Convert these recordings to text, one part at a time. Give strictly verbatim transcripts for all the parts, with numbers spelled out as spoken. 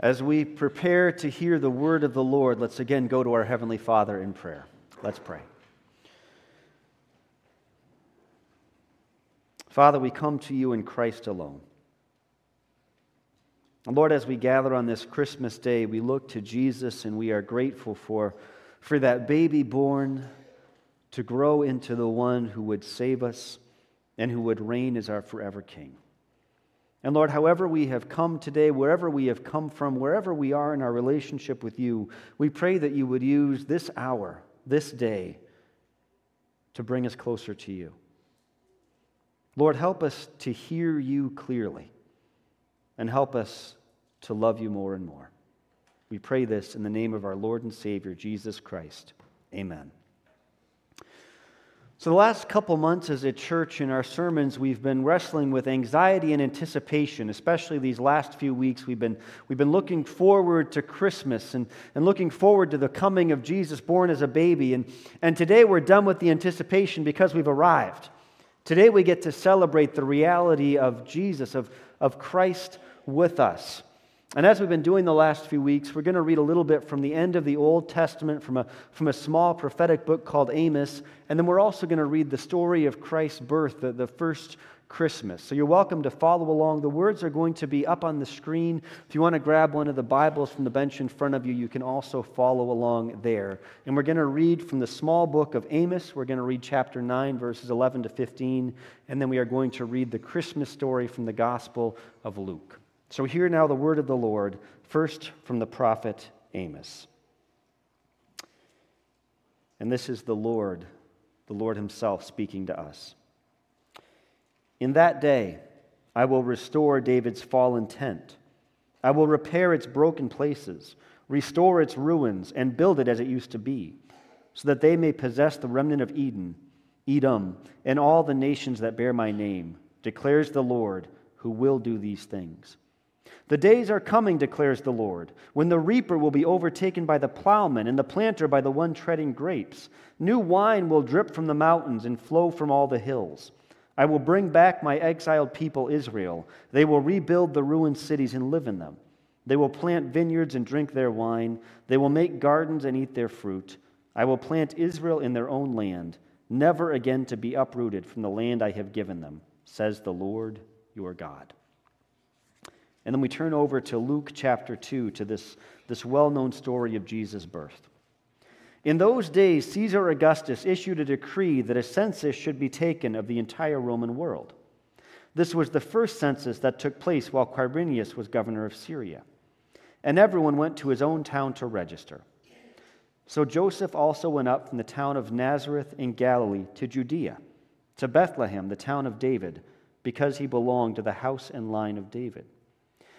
As we prepare to hear the word of the Lord, let's again go to our Heavenly Father in prayer. Let's pray. Father, we come to you in Christ alone. And Lord, as we gather on this Christmas day, we look to Jesus and we are grateful for, for that baby born to grow into the one who would save us and who would reign as our forever King. And Lord, however we have come today, wherever we have come from, wherever we are in our relationship with you, we pray that you would use this hour, this day, to bring us closer to you. Lord, help us to hear you clearly and help us to love you more and more. We pray this in the name of our Lord and Savior, Jesus Christ. Amen. So the last couple months as a church in our sermons, we've been wrestling with anxiety and anticipation, especially these last few weeks. We've been, we've been looking forward to Christmas and, and looking forward to the coming of Jesus born as a baby. And, and today we're done with the anticipation because we've arrived. Today we get to celebrate the reality of Jesus, of, of Christ with us. And as we've been doing the last few weeks, we're going to read a little bit from the end of the Old Testament, from a, from a small prophetic book called Amos, and then we're also going to read the story of Christ's birth, the, the first Christmas. So you're welcome to follow along. The words are going to be up on the screen. If you want to grab one of the Bibles from the bench in front of you, you can also follow along there. And we're going to read from the small book of Amos. We're going to read chapter nine, verses eleven to fifteen, and then we are going to read the Christmas story from the Gospel of Luke. So hear now the word of the Lord, first from the prophet Amos. And this is the Lord, the Lord himself speaking to us. In that day, I will restore David's fallen tent. I will repair its broken places, restore its ruins, and build it as it used to be, so that they may possess the remnant of Edom, Edom, and all the nations that bear my name, declares the Lord, who will do these things. The days are coming, declares the Lord, when the reaper will be overtaken by the plowman and the planter by the one treading grapes. New wine will drip from the mountains and flow from all the hills. I will bring back my exiled people Israel. They will rebuild the ruined cities and live in them. They will plant vineyards and drink their wine. They will make gardens and eat their fruit. I will plant Israel in their own land, never again to be uprooted from the land I have given them, says the Lord your God. And then we turn over to Luke chapter two, to this, this well-known story of Jesus' birth. In those days, Caesar Augustus issued a decree that a census should be taken of the entire Roman world. This was the first census that took place while Quirinius was governor of Syria. And everyone went to his own town to register. So Joseph also went up from the town of Nazareth in Galilee to Judea, to Bethlehem, the town of David, because he belonged to the house and line of David.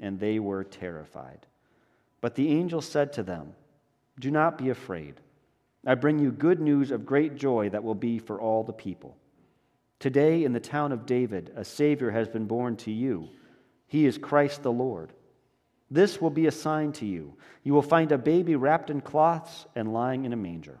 and they were terrified. But the angel said to them, "Do not be afraid. I bring you good news of great joy that will be for all the people. Today in the town of David, a Savior has been born to you. He is Christ the Lord. This will be a sign to you. You will find a baby wrapped in cloths and lying in a manger."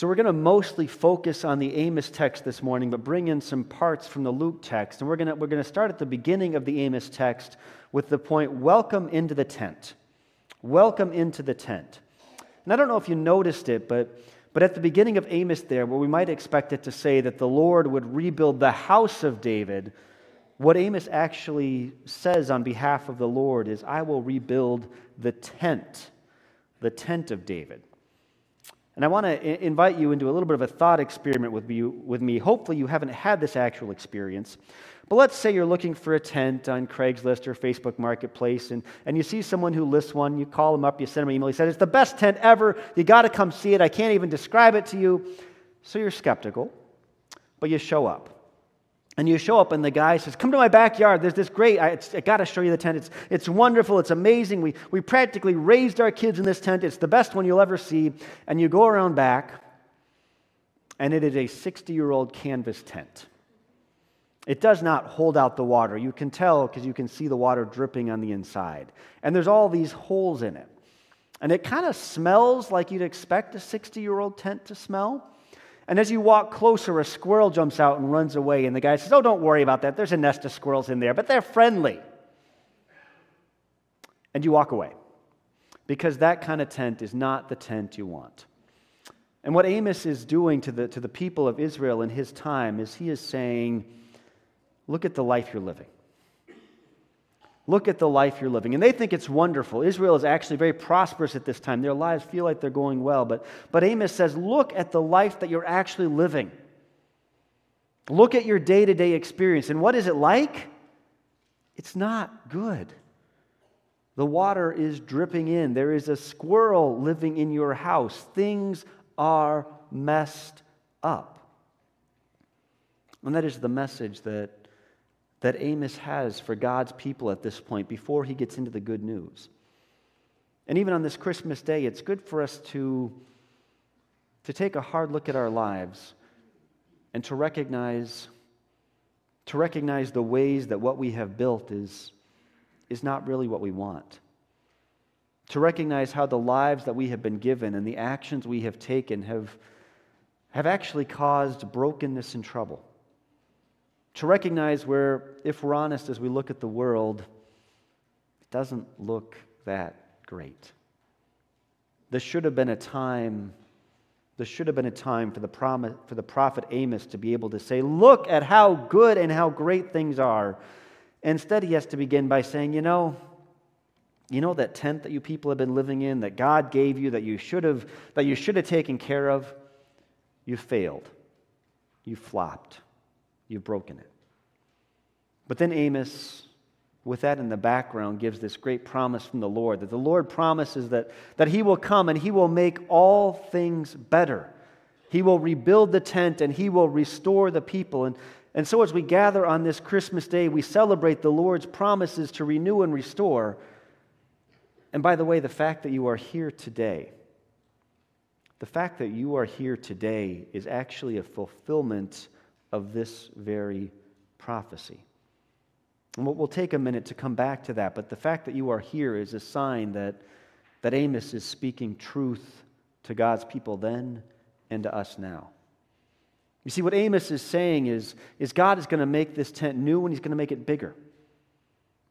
So we're going to mostly focus on the Amos text this morning, but bring in some parts from the Luke text. And we're going to, we're going to start at the beginning of the Amos text with the point, welcome into the tent. Welcome into the tent. And I don't know if you noticed it, but, but at the beginning of Amos there, where we might expect it to say that the Lord would rebuild the house of David, what Amos actually says on behalf of the Lord is, I will rebuild the tent, the tent of David. And I want to invite you into a little bit of a thought experiment with me, with me. Hopefully you haven't had this actual experience. But let's say you're looking for a tent on Craigslist or Facebook Marketplace, and, and you see someone who lists one, you call them up, you send them an email, he said, it's the best tent ever, you got to come see it, I can't even describe it to you. So you're skeptical, but you show up. And you show up and the guy says, come to my backyard, there's this great, I, I got to show you the tent, it's, it's wonderful, it's amazing, we, we practically raised our kids in this tent, it's the best one you'll ever see. And you go around back, and it is a sixty-year-old canvas tent. It does not hold out the water. You can tell because you can see the water dripping on the inside. And there's all these holes in it. And it kind of smells like you'd expect a sixty-year-old tent to smell. And as you walk closer, a squirrel jumps out and runs away, and the guy says, oh, don't worry about that. There's a nest of squirrels in there, but they're friendly. And you walk away because that kind of tent is not the tent you want. And what Amos is doing to the, to the people of Israel in his time is he is saying, look at the life you're living. Look at the life you're living. And they think it's wonderful. Israel is actually very prosperous at this time. Their lives feel like they're going well. But, but Amos says, look at the life that you're actually living. Look at your day-to-day experience. And what is it like? It's not good. The water is dripping in. There is a squirrel living in your house. Things are messed up. And that is the message that that Amos has for God's people at this point before he gets into the good news. And even on this Christmas day, it's good for us to, to take a hard look at our lives and to recognize, to recognize the ways that what we have built is, is not really what we want. To recognize how the lives that we have been given and the actions we have taken have, have actually caused brokenness and trouble. To recognize where, if we're honest, as we look at the world, it doesn't look that great. There should have been a time, there should have been a time for the promise, for the prophet Amos to be able to say, look at how good and how great things are. Instead, he has to begin by saying, you know, you know that tent that you people have been living in, that God gave you, that you should have, that you should have taken care of, you failed. You flopped. You've broken it. But then Amos, with that in the background, gives this great promise from the Lord, that the Lord promises that, that he will come and he will make all things better. He will rebuild the tent and he will restore the people. And, and so as we gather on this Christmas day, we celebrate the Lord's promises to renew and restore. And by the way, the fact that you are here today, the fact that you are here today is actually a fulfillment of this very prophecy. And we'll take a minute to come back to that, but the fact that you are here is a sign that, that Amos is speaking truth to God's people then and to us now. You see, what Amos is saying is, is God is going to make this tent new and he's going to make it bigger.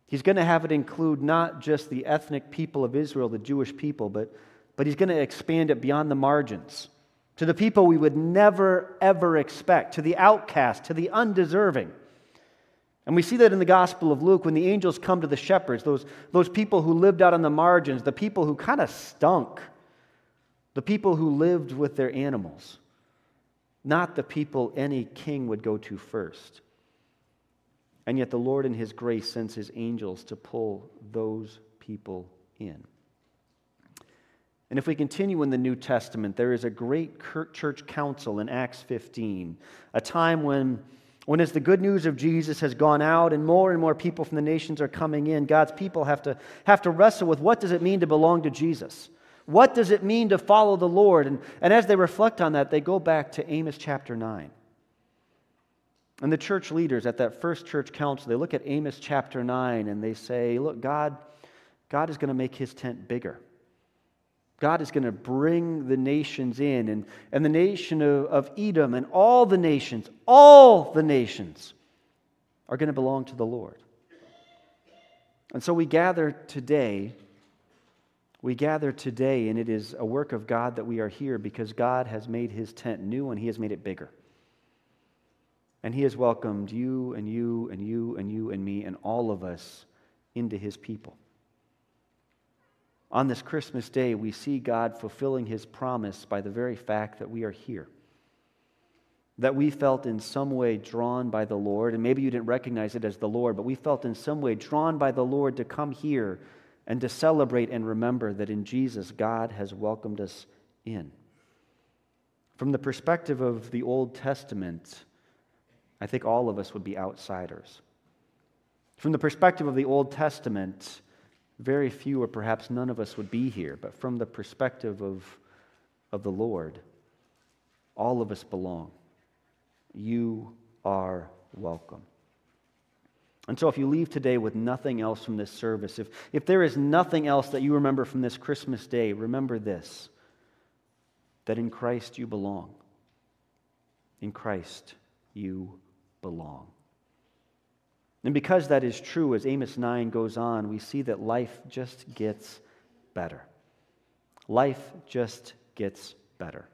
He's going to have it include not just the ethnic people of Israel, the Jewish people, but, but he's going to expand it beyond the margins, to the people we would never, ever expect, to the outcast, to the undeserving. And we see that in the Gospel of Luke when the angels come to the shepherds, those, those people who lived out on the margins, the people who kind of stunk, the people who lived with their animals, not the people any king would go to first. And yet the Lord in his grace sends his angels to pull those people in. And if we continue in the New Testament, there is a great church council in Acts fifteen, a time when, when as the good news of Jesus has gone out and more and more people from the nations are coming in, God's people have to, have to wrestle with what does it mean to belong to Jesus? What does it mean to follow the Lord? And, and as they reflect on that, they go back to Amos chapter nine. And the church leaders at that first church council, they look at Amos chapter nine and they say, look, God, God is going to make his tent bigger. God is going to bring the nations in, and, and the nation of, of Edom and all the nations, all the nations are going to belong to the Lord. And so we gather today, we gather today, and it is a work of God that we are here because God has made his tent new and he has made it bigger. And he has welcomed you and you and you and you and me and all of us into his people. On this Christmas day, we see God fulfilling his promise by the very fact that we are here. That we felt in some way drawn by the Lord, and maybe you didn't recognize it as the Lord, but we felt in some way drawn by the Lord to come here and to celebrate and remember that in Jesus, God has welcomed us in. From the perspective of the Old Testament, I think all of us would be outsiders. From the perspective of the Old Testament, very few or perhaps none of us would be here, but from the perspective of, of the Lord, all of us belong. You are welcome. And so if you leave today with nothing else from this service, if, if there is nothing else that you remember from this Christmas day, remember this, that in Christ you belong. In Christ you belong. And because that is true, as Amos nine goes on, we see that life just gets better. Life just gets better.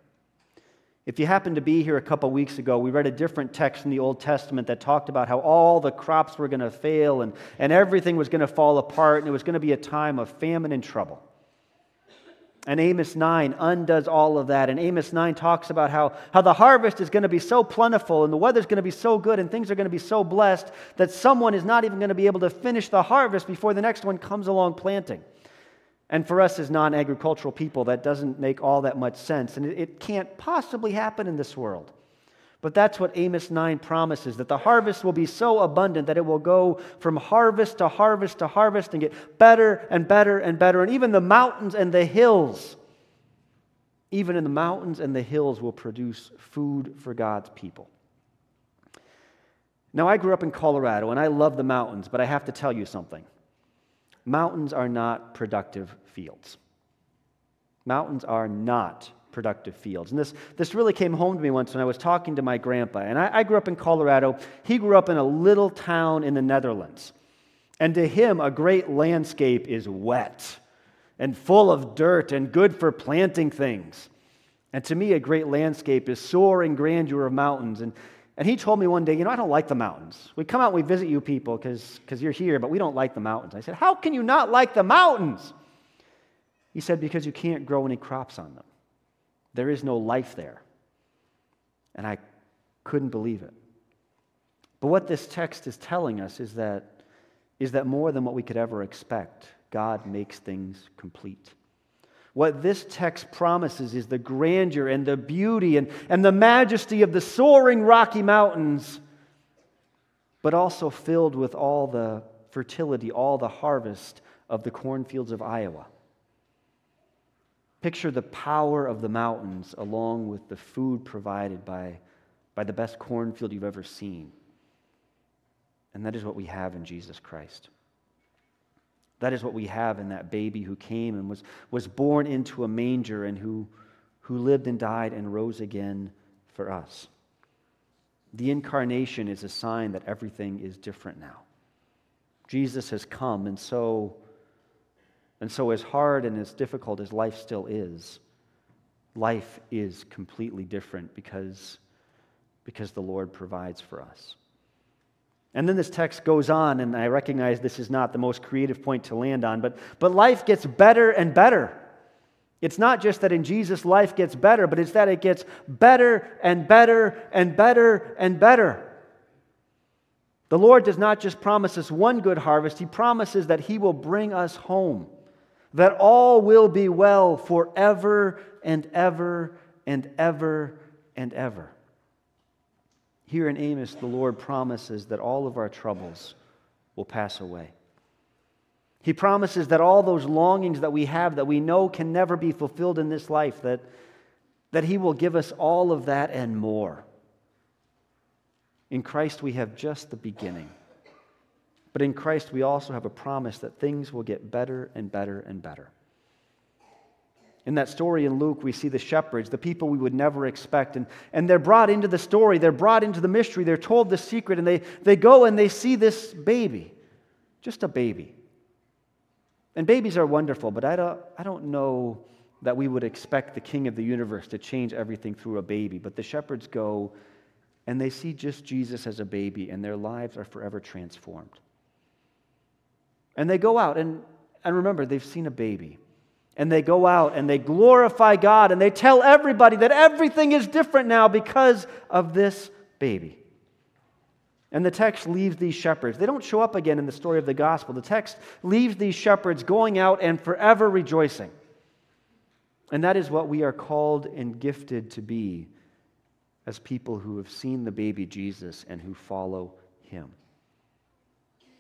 If you happened to be here a couple weeks ago, we read a different text in the Old Testament that talked about how all the crops were going to fail and, and everything was going to fall apart, and it was going to be a time of famine and trouble. And Amos nine undoes all of that. And Amos nine talks about how, how the harvest is going to be so plentiful and the weather's going to be so good and things are going to be so blessed that someone is not even going to be able to finish the harvest before the next one comes along planting. And for us as non-agricultural people, that doesn't make all that much sense. And it, it can't possibly happen in this world. But that's what Amos nine promises, that the harvest will be so abundant that it will go from harvest to harvest to harvest and get better and better and better. And even the mountains and the hills, even in the mountains and the hills will produce food for God's people. Now, I grew up in Colorado, and I love the mountains, but I have to tell you something. Mountains are not productive fields. Mountains are not productive fields. And this, this really came home to me once when I was talking to my grandpa. And I, I grew up in Colorado. He grew up in a little town in the Netherlands. And to him, a great landscape is wet and full of dirt and good for planting things. And to me, a great landscape is soaring grandeur of mountains. And And he told me one day, you know, I don't like the mountains. We come out and we visit you people because you're here, but we don't like the mountains. I said, how can you not like the mountains? He said, because you can't grow any crops on them. There is no life there. And I couldn't believe it. But what this text is telling us is that is that more than what we could ever expect, God makes things complete. What this text promises is the grandeur and the beauty and, and the majesty of the soaring Rocky Mountains, but also filled with all the fertility, all the harvest of the cornfields of Iowa. Picture the power of the mountains along with the food provided by, by the best cornfield you've ever seen. And that is what we have in Jesus Christ. That is what we have in that baby who came and was, was born into a manger and who, who lived and died and rose again for us. The incarnation is a sign that everything is different now. Jesus has come, and so, and so as hard and as difficult as life still is, life is completely different because, because the Lord provides for us. And then this text goes on, and I recognize this is not the most creative point to land on, but, but life gets better and better. It's not just that in Jesus life gets better, but it's that it gets better and better and better and better. The Lord does not just promise us one good harvest, he promises that he will bring us home, that all will be well forever and ever and ever and ever. Here in Amos, the Lord promises that all of our troubles will pass away. He promises that all those longings that we have that we know can never be fulfilled in this life, that, that he will give us all of that and more. In Christ, we have just the beginning. But in Christ, we also have a promise that things will get better and better and better. In that story in Luke, we see the shepherds, the people we would never expect. And, and they're brought into the story. They're brought into the mystery. They're told the secret. And they, they go and they see this baby, just a baby. And babies are wonderful, but I don't, I don't know that we would expect the King of the universe to change everything through a baby. But the shepherds go and they see just Jesus as a baby, and their lives are forever transformed. And they go out, and, and remember, they've seen a baby. And they go out and they glorify God and they tell everybody that everything is different now because of this baby. And the text leaves these shepherds. They don't show up again in the story of the gospel. The text leaves these shepherds going out and forever rejoicing. And that is what we are called and gifted to be as people who have seen the baby Jesus and who follow him.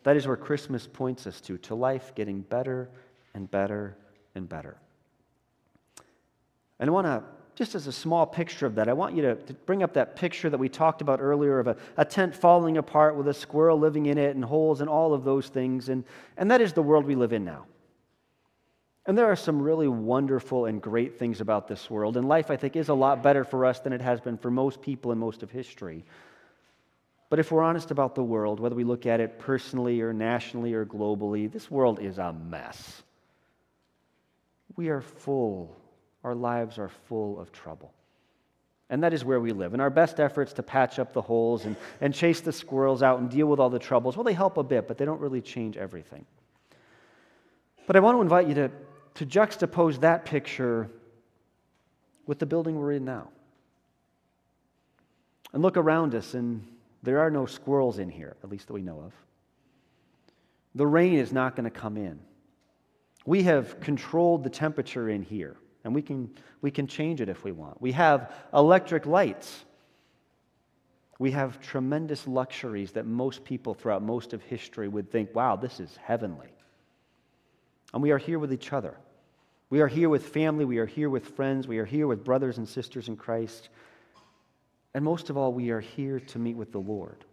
That is where Christmas points us to, to life getting better and better and better. And I want to, just as a small picture of that, I want you to, to bring up that picture that we talked about earlier of a, a tent falling apart with a squirrel living in it and holes and all of those things. And, and that is the world we live in now. And there are some really wonderful and great things about this world. And life, I think, is a lot better for us than it has been for most people in most of history. But if we're honest about the world, whether we look at it personally or nationally or globally, this world is a mess. We are full, our lives are full of trouble. And that is where we live. And our best efforts to patch up the holes and, and chase the squirrels out and deal with all the troubles, well, they help a bit, but they don't really change everything. But I want to invite you to, to juxtapose that picture with the building we're in now. And look around us, and there are no squirrels in here, at least that we know of. The rain is not going to come in. We have controlled the temperature in here, and we can, we can change it if we want. We have electric lights. We have tremendous luxuries that most people throughout most of history would think, wow, this is heavenly. And we are here with each other. We are here with family. We are here with friends. We are here with brothers and sisters in Christ. And most of all, we are here to meet with the Lord.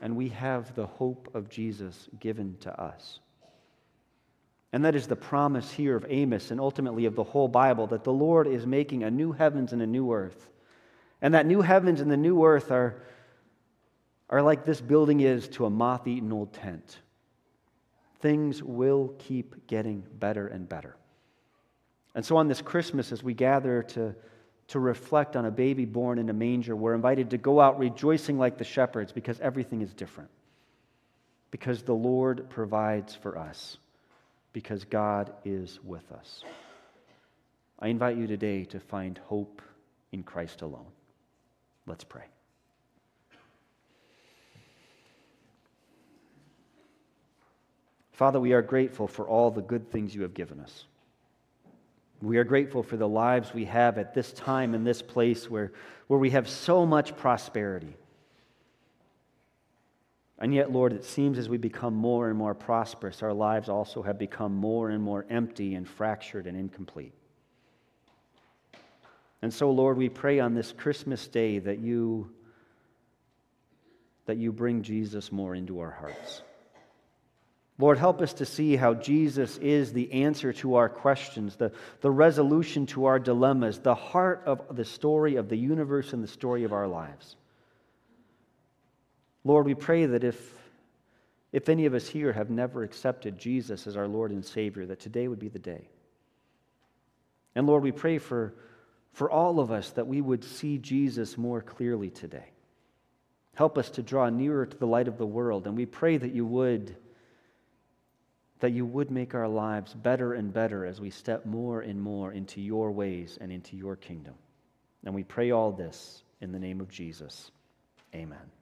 And we have the hope of Jesus given to us. And that is the promise here of Amos and ultimately of the whole Bible, that the Lord is making a new heavens and a new earth. And that new heavens and the new earth are, are like this building is to a moth-eaten old tent. Things will keep getting better and better. And so on this Christmas, as we gather to, to reflect on a baby born in a manger, we're invited to go out rejoicing like the shepherds because everything is different. Because the Lord provides for us. Because God is with us. I invite you today to find hope in Christ alone. Let's pray. Father, we are grateful for all the good things you have given us. We are grateful for the lives we have at this time in this place where, where we have so much prosperity. And yet, Lord, it seems as we become more and more prosperous, our lives also have become more and more empty and fractured and incomplete. And so, Lord, we pray on this Christmas day that you, that you bring Jesus more into our hearts. Lord, help us to see how Jesus is the answer to our questions, the, the resolution to our dilemmas, the heart of the story of the universe and the story of our lives. Lord, we pray that if, if any of us here have never accepted Jesus as our Lord and Savior, that today would be the day. And Lord, we pray for, for all of us that we would see Jesus more clearly today. Help us to draw nearer to the light of the world, and we pray that you would, that you would make our lives better and better as we step more and more into your ways and into your kingdom. And we pray all this in the name of Jesus. Amen.